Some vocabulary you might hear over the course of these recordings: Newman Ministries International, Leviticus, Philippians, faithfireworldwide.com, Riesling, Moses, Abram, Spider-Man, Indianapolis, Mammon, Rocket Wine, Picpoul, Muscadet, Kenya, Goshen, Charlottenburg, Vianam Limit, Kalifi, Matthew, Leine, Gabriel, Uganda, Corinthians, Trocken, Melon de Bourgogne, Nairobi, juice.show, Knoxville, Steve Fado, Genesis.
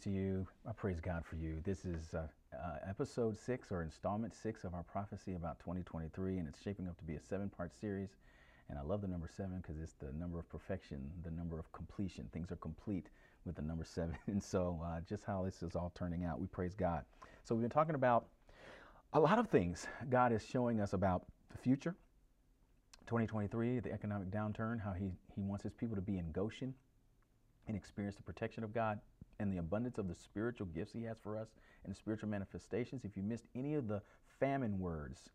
greetings to you. I praise God for you. This is episode 6 or installment 6 of our prophecy about 2023, and it's shaping up to be a 7-part series. And I love the number 7 because it's the number of perfection, the number of completion. Things are complete with the number 7. And so just how this is all turning out, we praise God. So we've been talking about a lot of things God is showing us about the future, 2023, the economic downturn, how he wants his people to be in Goshen and experience the protection of God and the abundance of the spiritual gifts he has for us and the spiritual manifestations. If you missed any of the famine words,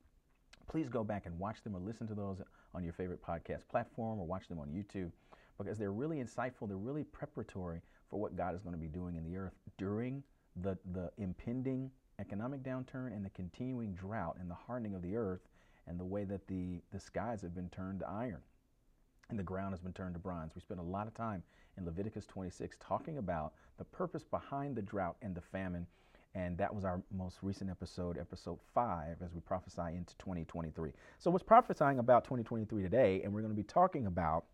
please go back and watch them or listen to those on your favorite podcast platform or watch them on YouTube, because they're really insightful. They're really preparatory for what God is going to be doing in the earth during the impending economic downturn and the continuing drought and the hardening of the earth and the way that the skies have been turned to iron and the ground has been turned to bronze. We spent a lot of time in Leviticus 26 talking about the purpose behind the drought and the famine. And that was our most recent episode, episode 5, as we prophesy into 2023. So what's prophesying about 2023 today, and we're going to be talking about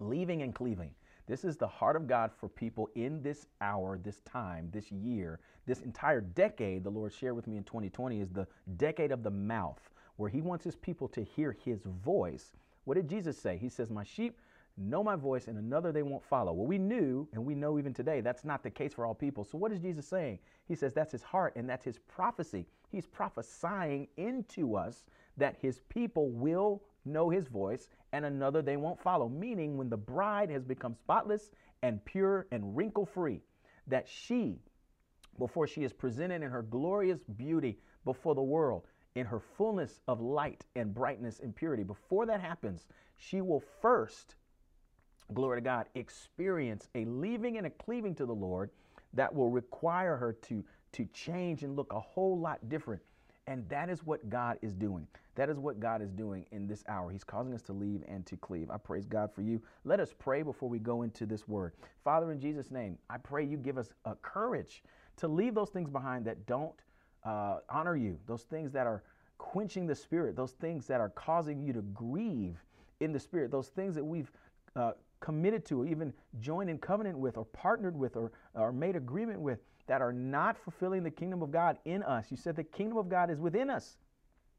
leaving and cleaving. This is the heart of God for people in this hour, this time, this year, this entire decade. The Lord shared with me in 2020 is the decade of the mouth, where he wants his people to hear his voice. What did Jesus say? He says, my sheep know my voice, and another they won't follow. Well, we knew, and we know even today, that's not the case for all people. So what is Jesus saying? He says that's his heart, and that's his prophecy. He's prophesying into us that his people will know his voice, and another they won't follow. Meaning, when the bride has become spotless and pure and wrinkle-free, that she, before she is presented in her glorious beauty before the world, in her fullness of light and brightness and purity, before that happens, she will first, glory to God, experience a leaving and a cleaving to the Lord that will require her to change and look a whole lot different. And that is what God is doing. That is what God is doing in this hour. He's causing us to leave and to cleave. I praise God for you. Let us pray before we go into this word. Father, in Jesus' name, I pray you give us a courage to leave those things behind that don't honor you, those things that are quenching the spirit, those things that are causing you to grieve in the spirit, those things that we've committed to, or even joined in covenant with, or partnered with, or made agreement with, that are not fulfilling the kingdom of God in us. You said the kingdom of God is within us.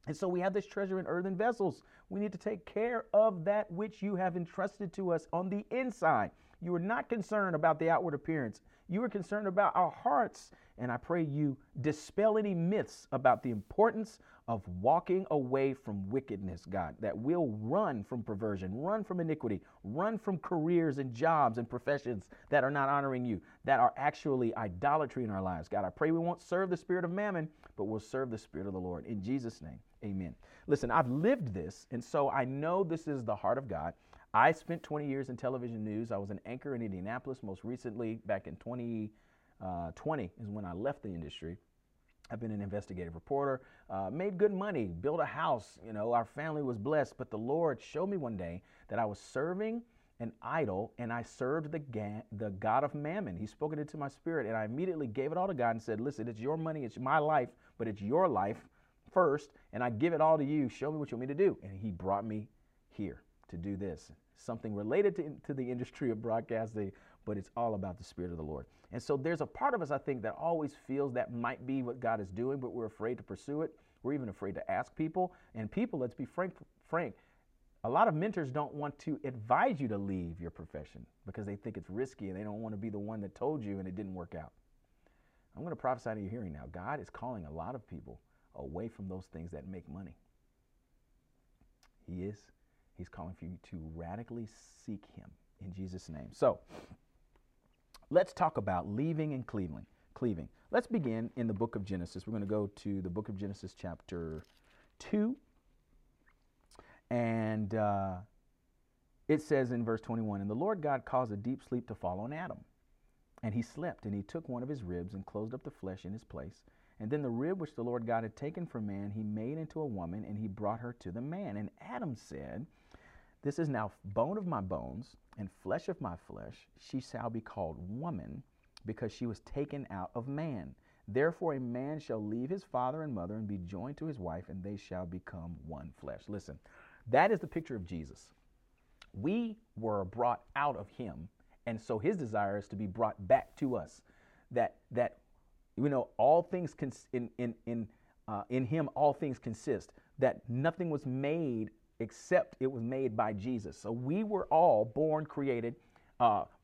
And so we have this treasure in earthen vessels. We need to take care of that which you have entrusted to us on the inside. You are not concerned about the outward appearance. You are concerned about our hearts. And I pray you dispel any myths about the importance of walking away from wickedness, God, that we'll run from perversion, run from iniquity, run from careers and jobs and professions that are not honoring you, that are actually idolatry in our lives. God, I pray we won't serve the spirit of mammon, but we'll serve the spirit of the Lord. In Jesus' name, amen. Listen, I've lived this, and so I know this is the heart of God. I spent 20 years in television news. I was an anchor in Indianapolis. Most recently, back in 2020 is when I left the industry. I've been an investigative reporter, made good money, built a house. You know, our family was blessed, but the Lord showed me one day that I was serving an idol, and I served the God of Mammon. He spoke it into my spirit, and I immediately gave it all to God and said, listen, it's your money, it's my life, but it's your life first, and I give it all to you. Show me what you want me to do. And he brought me here to do this, something related to the industry of broadcasting, but it's all about the Spirit of the Lord. And so there's a part of us, I think, that always feels that might be what God is doing, but we're afraid to pursue it. We're even afraid to ask people. And people, let's be frank, a lot of mentors don't want to advise you to leave your profession because they think it's risky and they don't want to be the one that told you and it didn't work out. I'm going to prophesy to your hearing now. God is calling a lot of people away from those things that make money. He is. He's calling for you to radically seek him in Jesus' name. So let's talk about leaving and cleaving. Let's begin in the book of Genesis. We're going to go to the book of Genesis chapter 2. And it says in verse 21, and the Lord God caused a deep sleep to fall on Adam. And he slept, and he took one of his ribs and closed up the flesh in his place. And then the rib which the Lord God had taken from man, he made into a woman, and he brought her to the man. And Adam said, this is now bone of my bones and flesh of my flesh. She shall be called woman, because she was taken out of man. Therefore a man shall leave his father and mother and be joined to his wife, and they shall become one flesh. Listen, that is the picture of Jesus. We were brought out of him, and so his desire is to be brought back to us. that you know, all things in him, all things consist, that nothing was made except it was made by Jesus. So we were all born, created,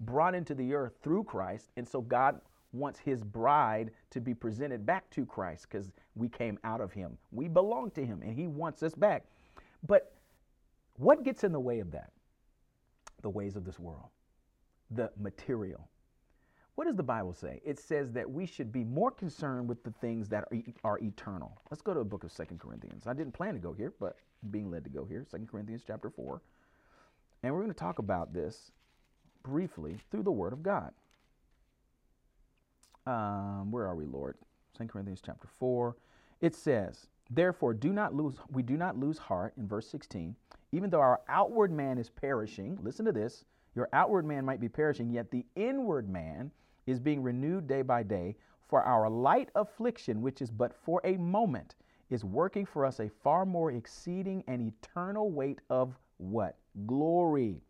brought into the earth through Christ. And so God wants his bride to be presented back to Christ because we came out of him. We belong to him and he wants us back. But what gets in the way of that? The ways of this world, the material. What does the Bible say? It says that we should be more concerned with the things that are eternal. Let's go to the book of 2 Corinthians. I didn't plan to go here, but I'm being led to go here. 2 Corinthians chapter 4. And we're going to talk about this briefly through the Word of God. Where are we, Lord? 2 Corinthians chapter 4. It says, therefore, we do not lose heart, in verse 16, even though our outward man is perishing. Listen to this. Your outward man might be perishing, yet the inward man is being renewed day by day. For our light affliction, which is but for a moment, is working for us a far more exceeding and eternal weight of what? Glory.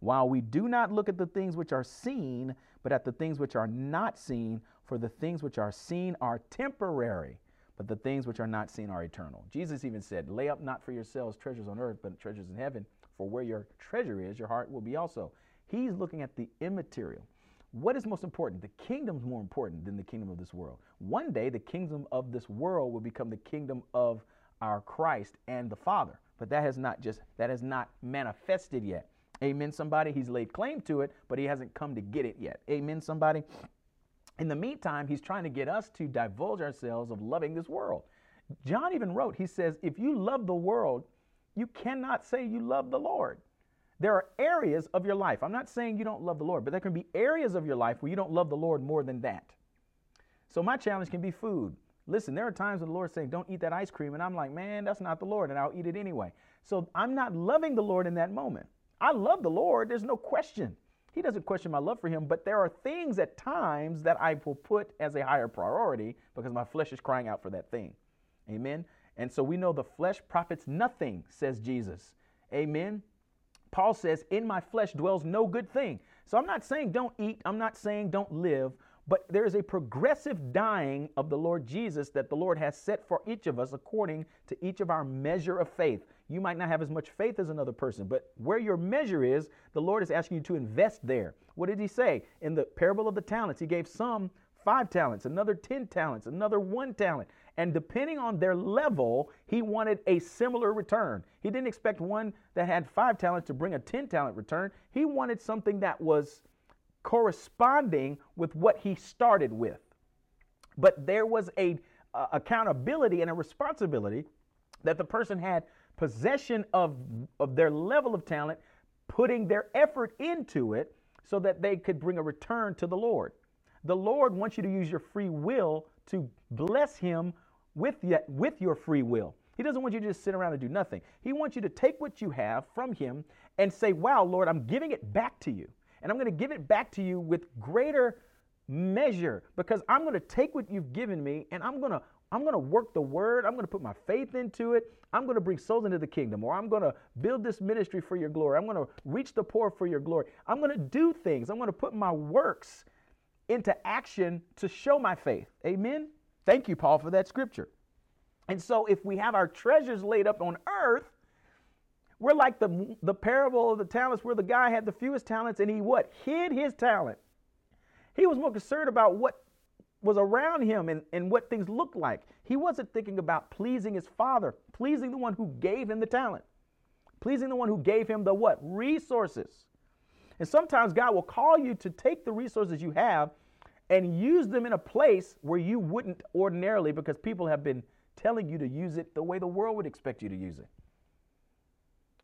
While we do not look at the things which are seen, but at the things which are not seen, for the things which are seen are temporary, but the things which are not seen are eternal. Jesus even said, lay up not for yourselves treasures on earth, but treasures in heaven, for where your treasure is, your heart will be also. He's looking at the immaterial. What is most important? The kingdom's more important than the kingdom of this world. One day, the kingdom of this world will become the kingdom of our Christ and the Father, but that has not manifested yet. Amen, somebody? He's laid claim to it, but he hasn't come to get it yet. Amen, somebody? In the meantime, he's trying to get us to divulge ourselves of loving this world. John even wrote, he says, if you love the world, you cannot say you love the Lord. There are areas of your life. I'm not saying you don't love the Lord, but there can be areas of your life where you don't love the Lord more than that. So my challenge can be food. Listen, there are times when the Lord's saying, don't eat that ice cream. And I'm like, man, that's not the Lord. And I'll eat it anyway. So I'm not loving the Lord in that moment. I love the Lord. There's no question. He doesn't question my love for him, but there are things at times that I will put as a higher priority because my flesh is crying out for that thing. Amen. And so we know the flesh profits nothing, says Jesus. Amen. Paul says, in my flesh dwells no good thing. So I'm not saying don't eat. I'm not saying don't live. But there is a progressive dying of the Lord Jesus that the Lord has set for each of us according to each of our measure of faith. You might not have as much faith as another person, but where your measure is, the Lord is asking you to invest there. What did he say? In the parable of the talents, he gave some 5 talents, another 10 talents, another 1 talent. And depending on their level, he wanted a similar return. He didn't expect one that had 5 talents to bring a 10-talent return. He wanted something that was corresponding with what he started with. But there was a accountability and a responsibility that the person had possession of their level of talent, putting their effort into it so that they could bring a return to the Lord. The Lord wants you to use your free will to bless him with your free will. He doesn't want you to just sit around and do nothing. He wants you to take what you have from him and say, wow, Lord, I'm giving it back to you. And I'm going to give it back to you with greater measure because I'm going to take what you've given me and I'm going to work the word. I'm going to put my faith into it. I'm going to bring souls into the kingdom, or I'm going to build this ministry for your glory. I'm going to reach the poor for your glory. I'm going to do things. I'm going to put my works into action to show my faith. Amen. Thank you, Paul, for that scripture. And so if we have our treasures laid up on earth, we're like the parable of the talents where the guy had the fewest talents and he what? Hid his talent. He was more concerned about what was around him and what things looked like. He wasn't thinking about pleasing his father, pleasing the one who gave him the talent, pleasing the one who gave him the what? Resources. And sometimes God will call you to take the resources you have and use them in a place where you wouldn't ordinarily because people have been telling you to use it the way the world would expect you to use it.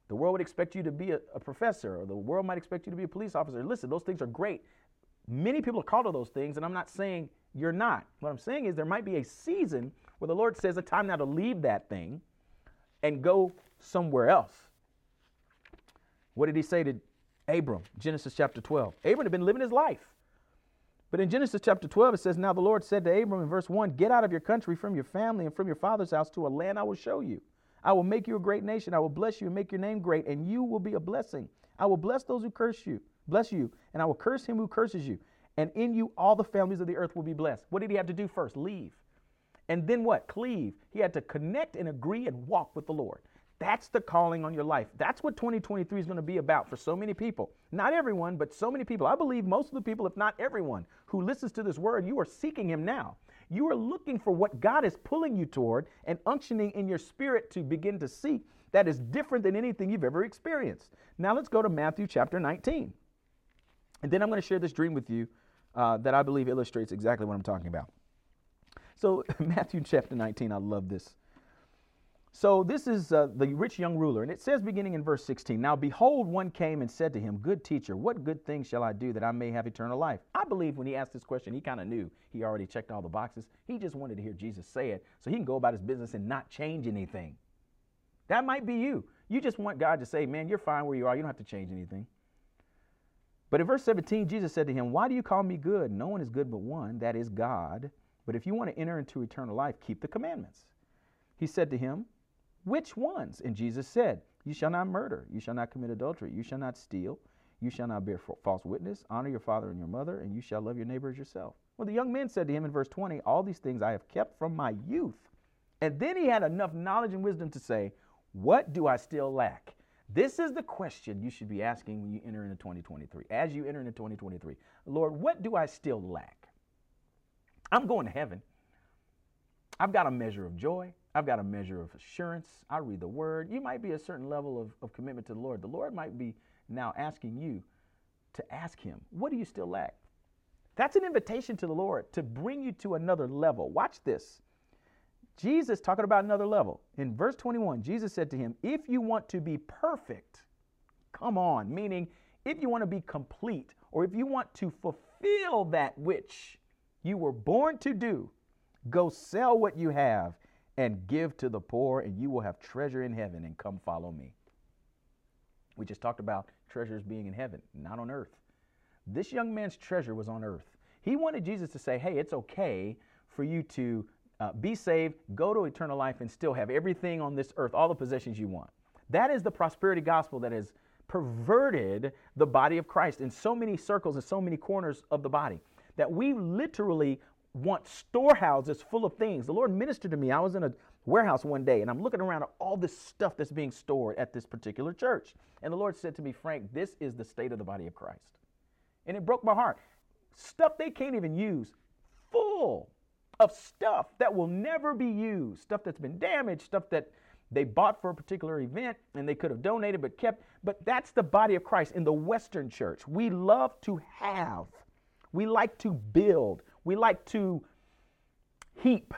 The world would expect you to be a professor, or the world might expect you to be a police officer. Listen, those things are great. Many people are called to those things, and I'm not saying you're not. What I'm saying is there might be a season where the Lord says it's time now to leave that thing and go somewhere else. What did he say to Abram? Genesis chapter 12. Abram had been living his life. But in Genesis chapter 12, it says, now the Lord said to Abram in verse 1, get out of your country, from your family, and from your father's house to a land I will show you. I will make you a great nation. I will bless you and make your name great, and you will be a blessing. I will bless those who curse you, bless you, and I will curse him who curses you. and in you all the families of the earth will be blessed. What did he have to do first? Leave. And then what? Cleave. He had to connect and agree and walk with the Lord. That's the calling on your life. That's what 2023 is going to be about for so many people. Not everyone, but so many people. I believe most of the people, if not everyone, who listens to this word, you are seeking him now. You are looking for what God is pulling you toward and unctioning in your spirit to begin to seek that is different than anything you've ever experienced. Now let's go to Matthew chapter 19. And then I'm going to share this dream with you that I believe illustrates exactly what I'm talking about. So Matthew chapter 19, I love this. So this is the rich young ruler, and it says beginning in verse 16, "Now behold, one came and said to him, 'Good teacher, what good thing shall I do that I may have eternal life?'" I believe when he asked this question, he kind of knew. He already checked all the boxes. He just wanted to hear Jesus say it so he can go about his business and not change anything. That might be you. You just want God to say, man, you're fine where you are. You don't have to change anything. But in verse 17, Jesus said to him, "Why do you call me good? No one is good but one, that is God. But if you want to enter into eternal life, keep the commandments." He said to him, "Which ones?" And Jesus said, "You shall not murder, you shall not commit adultery, you shall not steal, you shall not bear false witness, honor your father and your mother, and you shall love your neighbor as yourself." Well, the young man said to him in verse 20, "All these things I have kept from my youth." And then he had enough knowledge and wisdom to say, "What do I still lack?" This is the question you should be asking when you enter into 2023. As you enter into 2023, Lord, what do I still lack? I'm going to heaven. I've got a measure of joy. I've got a measure of assurance. I read the word. You might be a certain level of commitment to the Lord. The Lord might be now asking you to ask him, what do you still lack? That's an invitation to the Lord to bring you to another level. Watch this. Jesus talking about another level. In verse 21, Jesus said to him, "If you want to be perfect," come on, meaning if you want to be complete or if you want to fulfill that which you were born to do, "go sell what you have and give to the poor, and you will have treasure in heaven, and come follow me." We just talked about treasures being in heaven, not on earth. This young man's treasure was on earth. He wanted Jesus to say, hey, it's okay for you to be saved, go to eternal life, and still have everything on this earth, all the possessions you want. That is the prosperity gospel that has perverted the body of Christ in so many circles and so many corners of the body that we literally want storehouses full of things. The Lord ministered to me. I was in a warehouse one day, and I'm looking around at all this stuff that's being stored at this particular church. And the Lord said to me, Frank, this is the state of the body of Christ. And it broke my heart. Stuff they can't even use, full of stuff that will never be used, stuff that's been damaged, stuff that they bought for a particular event and they could have donated but kept. But that's the body of Christ in the Western church. We love to have. We like to build. We like to heap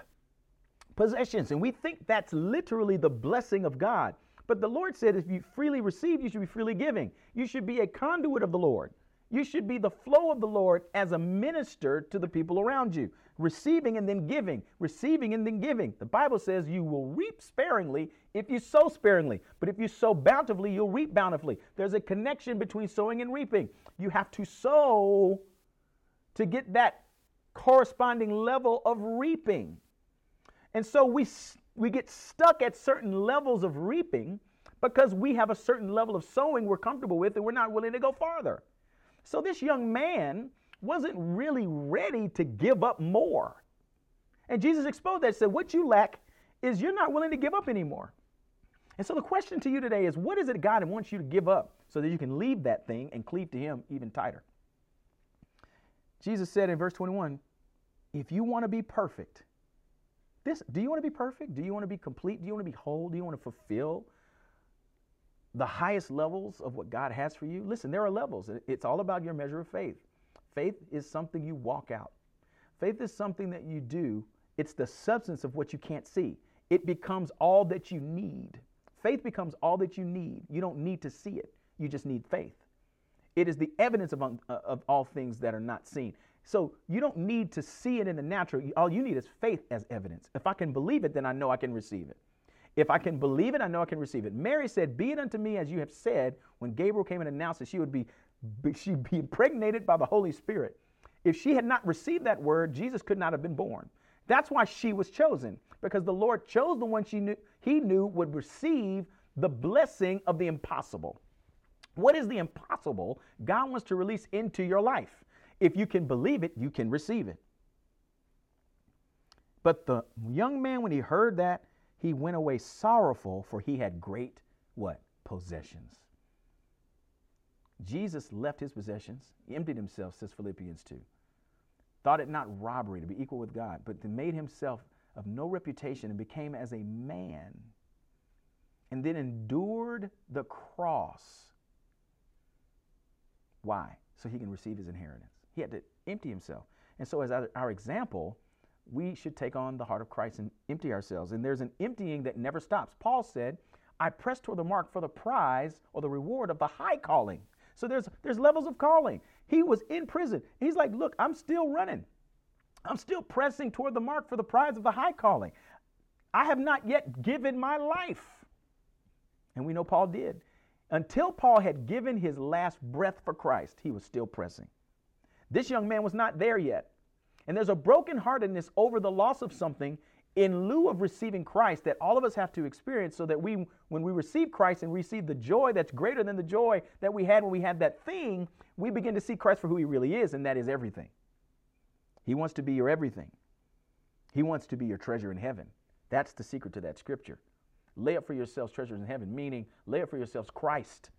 possessions, and we think that's literally the blessing of God. But the Lord said, if you freely receive, you should be freely giving. You should be a conduit of the Lord. You should be the flow of the Lord as a minister to the people around you, receiving and then giving, receiving and then giving. The Bible says you will reap sparingly if you sow sparingly, but if you sow bountifully, you'll reap bountifully. There's a connection between sowing and reaping. You have to sow to get that corresponding level of reaping. And so we get stuck at certain levels of reaping because we have a certain level of sowing we're comfortable with and we're not willing to go farther. So this young man wasn't really ready to give up more. And Jesus exposed that and said, what you lack is you're not willing to give up anymore. And so the question to you today is, what is it God wants you to give up so that you can leave that thing and cleave to him even tighter? Jesus said in verse 21, if you want to be perfect, do you want to be perfect? Do you want to be complete? Do you want to be whole? Do you want to fulfill the highest levels of what God has for you? Listen, there are levels. It's all about your measure of faith. Faith is something you walk out. Faith is something that you do. It's the substance of what you can't see. It becomes all that you need. Faith becomes all that you need. You don't need to see it. You just need faith. It is the evidence of all things that are not seen. So you don't need to see it in the natural. All you need is faith as evidence. If I can believe it, then I know I can receive it. If I can believe it, I know I can receive it. Mary said, be it unto me as you have said, when Gabriel came and announced that she'd be impregnated by the Holy Spirit. If she had not received that word, Jesus could not have been born. That's why she was chosen, because the Lord chose the one he knew would receive the blessing of the impossible. What is the impossible God wants to release into your life? If you can believe it, you can receive it. But the young man, when he heard that, he went away sorrowful, for he had great, what? Possessions. Jesus left his possessions, emptied himself, says Philippians 2. Thought it not robbery to be equal with God, but made himself of no reputation and became as a man, and then endured the cross. Why? So he can receive his inheritance. He had to empty himself. And so as our example, we should take on the heart of Christ and empty ourselves. And there's an emptying that never stops. Paul said, I press toward the mark for the prize or the reward of the high calling. So there's levels of calling. He was in prison. He's like, look, I'm still running. I'm still pressing toward the mark for the prize of the high calling. I have not yet given my life. And we know Paul did. Until Paul had given his last breath for Christ, he was still pressing. This young man was not there yet. And there's a brokenheartedness over the loss of something in lieu of receiving Christ that all of us have to experience, so that we, when we receive Christ and receive the joy that's greater than the joy that we had when we had that thing, we begin to see Christ for who he really is, and that is everything. He wants to be your everything. He wants to be your treasure in heaven. That's the secret to that scripture. Lay up for yourselves treasures in heaven, meaning lay up for yourselves Christ.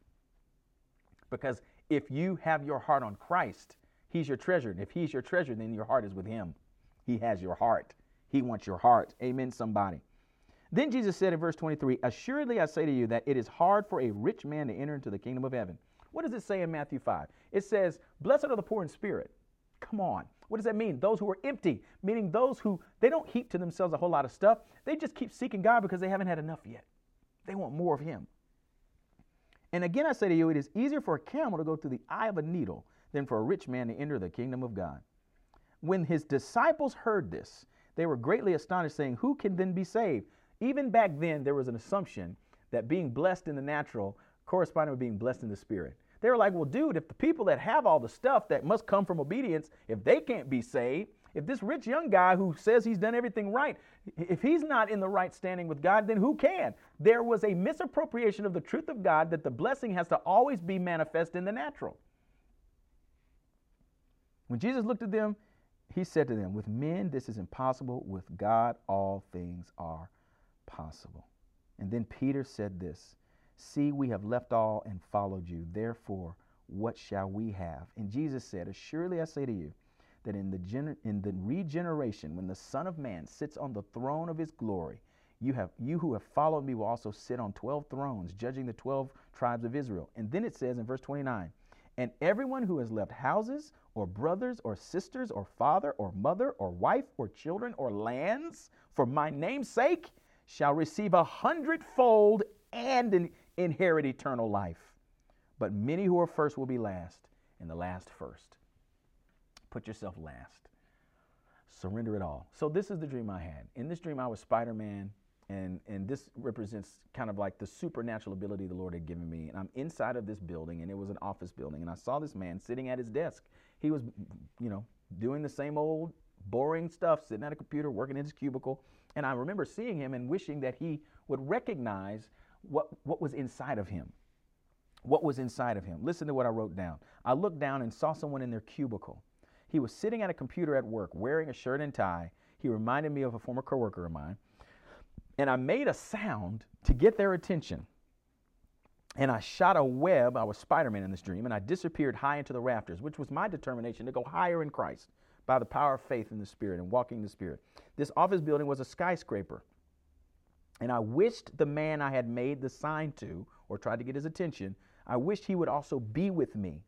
Because if you have your heart on Christ, he's your treasure. And if he's your treasure, then your heart is with him. He has your heart. He wants your heart. Amen, somebody. Then Jesus said in verse 23, assuredly I say to you that it is hard for a rich man to enter into the kingdom of heaven. What does it say in Matthew 5? It says, blessed are the poor in spirit. Come on. What does that mean? Those who are empty, meaning those who, they don't heap to themselves a whole lot of stuff. They just keep seeking God because they haven't had enough yet. They want more of him. And again, I say to you, it is easier for a camel to go through the eye of a needle than for a rich man to enter the kingdom of God. When his disciples heard this, they were greatly astonished, saying, who can then be saved? Even back then, there was an assumption that being blessed in the natural corresponded with being blessed in the spirit. They were like, well, dude, if the people that have all the stuff that must come from obedience, if they can't be saved, if this rich young guy who says he's done everything right, if he's not in the right standing with God, then who can? There was a misappropriation of the truth of God that the blessing has to always be manifest in the natural. When Jesus looked at them, he said to them, with men this is impossible, with God all things are possible. And then Peter said this, see, we have left all and followed you. Therefore, what shall we have? And Jesus said, assuredly I say to you, that in the regeneration, when the Son of Man sits on the throne of his glory, you who have followed me will also sit on 12 thrones, judging the 12 tribes of Israel. And then it says in verse 29, and everyone who has left houses or brothers or sisters or father or mother or wife or children or lands for my name's sake shall receive 100-fold and inherit eternal life. But many who are first will be last, and the last first. Put yourself last. Surrender it all. So this is the dream I had. In this dream, I was Spider-Man, and this represents kind of like the supernatural ability the Lord had given me. And I'm inside of this building, and it was an office building, and I saw this man sitting at his desk. He was, doing the same old boring stuff, sitting at a computer, working in his cubicle. And I remember seeing him and wishing that he would recognize what was inside of him. What was inside of him? Listen to what I wrote down. I looked down and saw someone in their cubicle. He was sitting at a computer at work, wearing a shirt and tie. He reminded me of a former coworker of mine. And I made a sound to get their attention. And I shot a web. I was Spider-Man in this dream, and I disappeared high into the rafters, which was my determination to go higher in Christ by the power of faith in the Spirit and walking in the Spirit. This office building was a skyscraper. And I wished the man I had made the sign to, or tried to get his attention, I wished he would also be with me.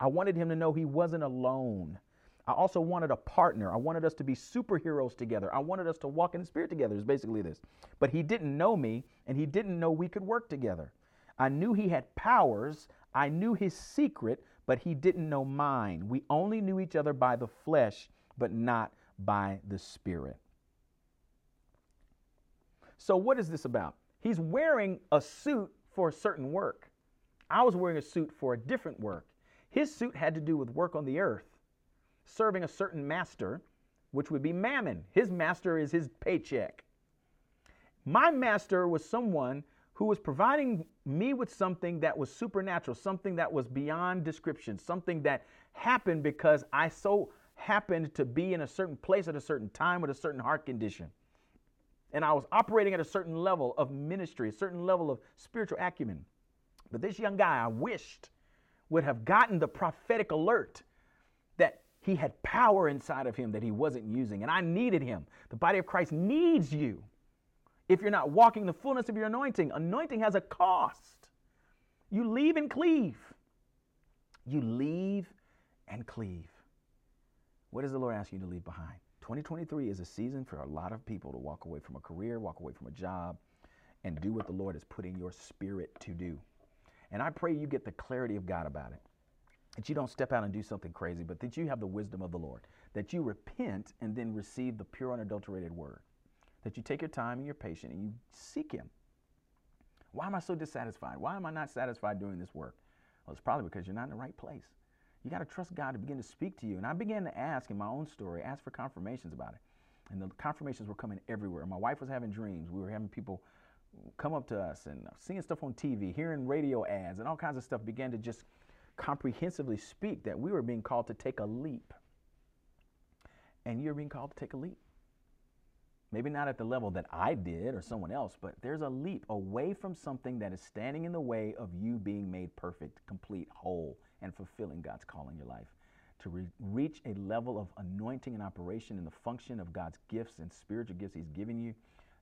I wanted him to know he wasn't alone. I also wanted a partner. I wanted us to be superheroes together. I wanted us to walk in the Spirit together, is basically this. But he didn't know me, and he didn't know we could work together. I knew he had powers. I knew his secret, but he didn't know mine. We only knew each other by the flesh, but not by the Spirit. So what is this about? He's wearing a suit for a certain work. I was wearing a suit for a different work. His suit had to do with work on the earth, serving a certain master, which would be Mammon. His master is his paycheck. My master was someone who was providing me with something that was supernatural, something that was beyond description, something that happened because I so happened to be in a certain place at a certain time with a certain heart condition. And I was operating at a certain level of ministry, a certain level of spiritual acumen. But this young guy, I wished, would have gotten the prophetic alert that he had power inside of him that he wasn't using. And I needed him. The body of Christ needs you. If you're not walking the fullness of your anointing, anointing has a cost. You leave and cleave. You leave and cleave. What does the Lord ask you to leave behind? 2023 is a season for a lot of people to walk away from a career, walk away from a job, and do what the Lord is putting your spirit to do. And I pray you get the clarity of God about it, that you don't step out and do something crazy, but that you have the wisdom of the Lord, that you repent and then receive the pure, unadulterated word, that you take your time and you're patient and you seek him. Why am I so dissatisfied? Why am I not satisfied doing this work? Well, it's probably because you're not in the right place. You got to trust God to begin to speak to you. And I began to ask in my own story, ask for confirmations about it. And the confirmations were coming everywhere. My wife was having dreams. We were having people come up to us and seeing stuff on TV, hearing radio ads, and all kinds of stuff began to just comprehensively speak that we were being called to take a leap. And you're being called to take a leap. Maybe not at the level that I did or someone else, but there's a leap away from something that is standing in the way of you being made perfect, complete, whole, and fulfilling God's call in your life, to reach a level of anointing and operation in the function of God's gifts and spiritual gifts he's given you,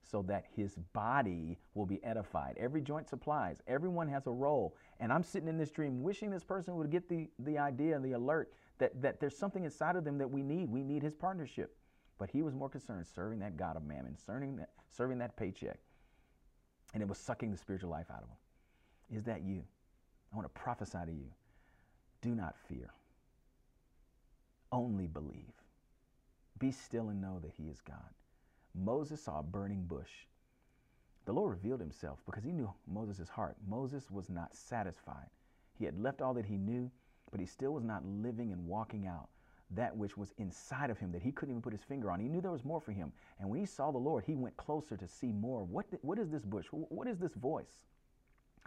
so that his body will be edified. Every joint supplies. Everyone has a role. And I'm sitting in this dream wishing this person would get the idea and the alert that there's something inside of them that we need. We need his partnership. But he was more concerned serving that God of mammon, serving that paycheck. And it was sucking the spiritual life out of him. Is that you? I want to prophesy to you. Do not fear. Only believe. Be still and know that he is God. Moses saw a burning bush. The Lord revealed himself because he knew Moses' heart. Moses was not satisfied. He had left all that he knew, but he still was not living and walking out that which was inside of him that he couldn't even put his finger on. He knew there was more for him. And when he saw the Lord, he went closer to see more. What is this bush? What is this voice?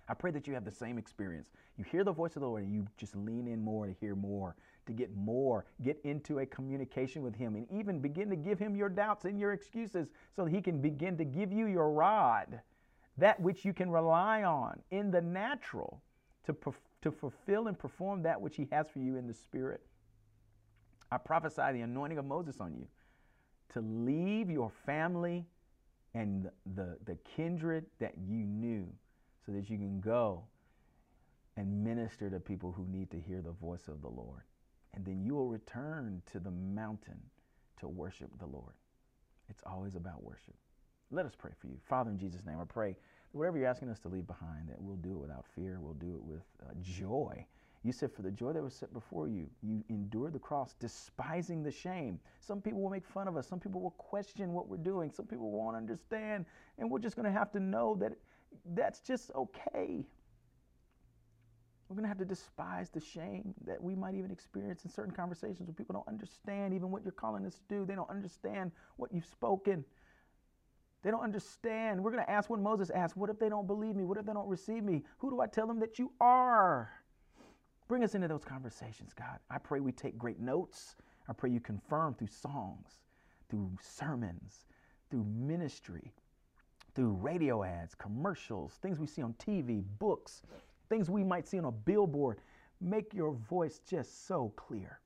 I pray that you have the same experience. You hear the voice of the Lord and you just lean in more to hear more, to get more, get into a communication with him, and even begin to give him your doubts and your excuses so that he can begin to give you your rod, that which you can rely on in the natural to fulfill and perform that which he has for you in the spirit. I prophesy the anointing of Moses on you to leave your family and the kindred that you knew, so that you can go and minister to people who need to hear the voice of the Lord. And then you will return to the mountain to worship the Lord. It's always about worship. Let us pray for you. Father, in Jesus' name, I pray that whatever you're asking us to leave behind, that we'll do it without fear. We'll do it with joy. You said, for the joy that was set before you, you endured the cross, despising the shame. Some people will make fun of us. Some people will question what we're doing. Some people won't understand. And we're just going to have to know that that's just okay. We're going to have to despise the shame that we might even experience in certain conversations where people don't understand even what you're calling us to do. They don't understand what you've spoken. They don't understand. We're going to ask what Moses asked. What if they don't believe me? What if they don't receive me? Who do I tell them that you are? Bring us into those conversations, God. I pray we take great notes. I pray you confirm through songs, through sermons, through ministry, through radio ads, commercials, things we see on TV, books, things we might see on a billboard. Make your voice just so clear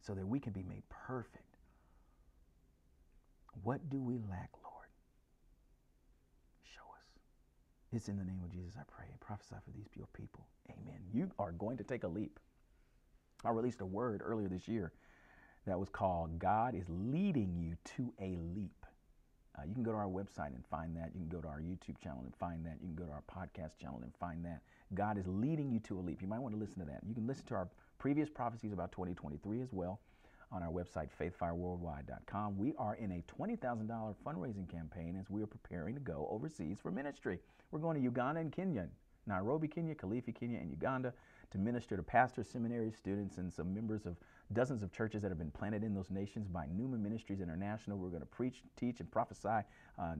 so that we can be made perfect. What do we lack, Lord? Show us. It's in the name of Jesus I pray and prophesy for these pure people. Amen. You are going to take a leap. I released a word earlier this year that was called God is leading you to a leap. You can go to our website and find that. You can go to our YouTube channel and find that. You can go to our podcast channel and find that. God is leading you to a leap. You might want to listen to that. You can listen to our previous prophecies about 2023 as well on our website, faithfireworldwide.com. We are in a $20,000 fundraising campaign as we are preparing to go overseas for ministry. We're going to Uganda and Kenya, Nairobi, Kenya, Kalifi, Kenya, and Uganda to minister to pastors, seminary students, and some members of dozens of churches that have been planted in those nations by Newman Ministries International. We're going to preach, teach, and prophesy,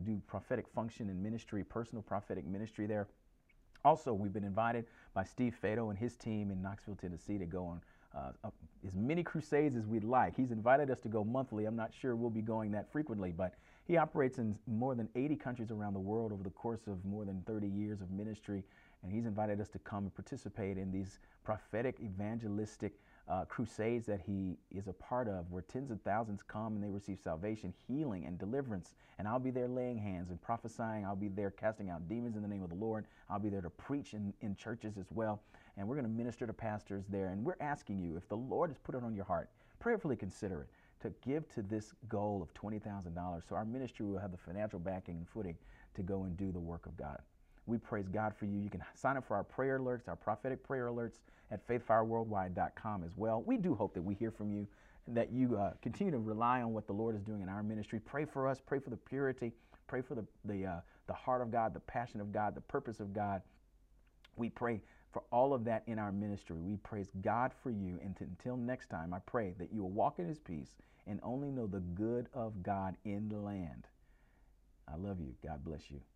do prophetic function and ministry, personal prophetic ministry there. Also, we've been invited by Steve Fado and his team in Knoxville, Tennessee, to go on as many crusades as we'd like. He's invited us to go monthly. I'm not sure we'll be going that frequently, but he operates in more than 80 countries around the world over the course of more than 30 years of ministry, and he's invited us to come and participate in these prophetic, evangelistic crusades that he is a part of, where tens of thousands come and they receive salvation, healing, and deliverance. And I'll be there laying hands and prophesying. I'll be there casting out demons in the name of the Lord. I'll be there to preach in churches as well. And we're going to minister to pastors there. And we're asking you, if the Lord has put it on your heart, prayerfully consider it, to give to this goal of $20,000 so our ministry will have the financial backing and footing to go and do the work of God. We praise God for you. You can sign up for our prayer alerts, our prophetic prayer alerts at faithfireworldwide.com as well. We do hope that we hear from you and that you continue to rely on what the Lord is doing in our ministry. Pray for us. Pray for the purity. Pray for the heart of God, the passion of God, the purpose of God. We pray for all of that in our ministry. We praise God for you. And until next time, I pray that you will walk in His peace and only know the good of God in the land. I love you. God bless you.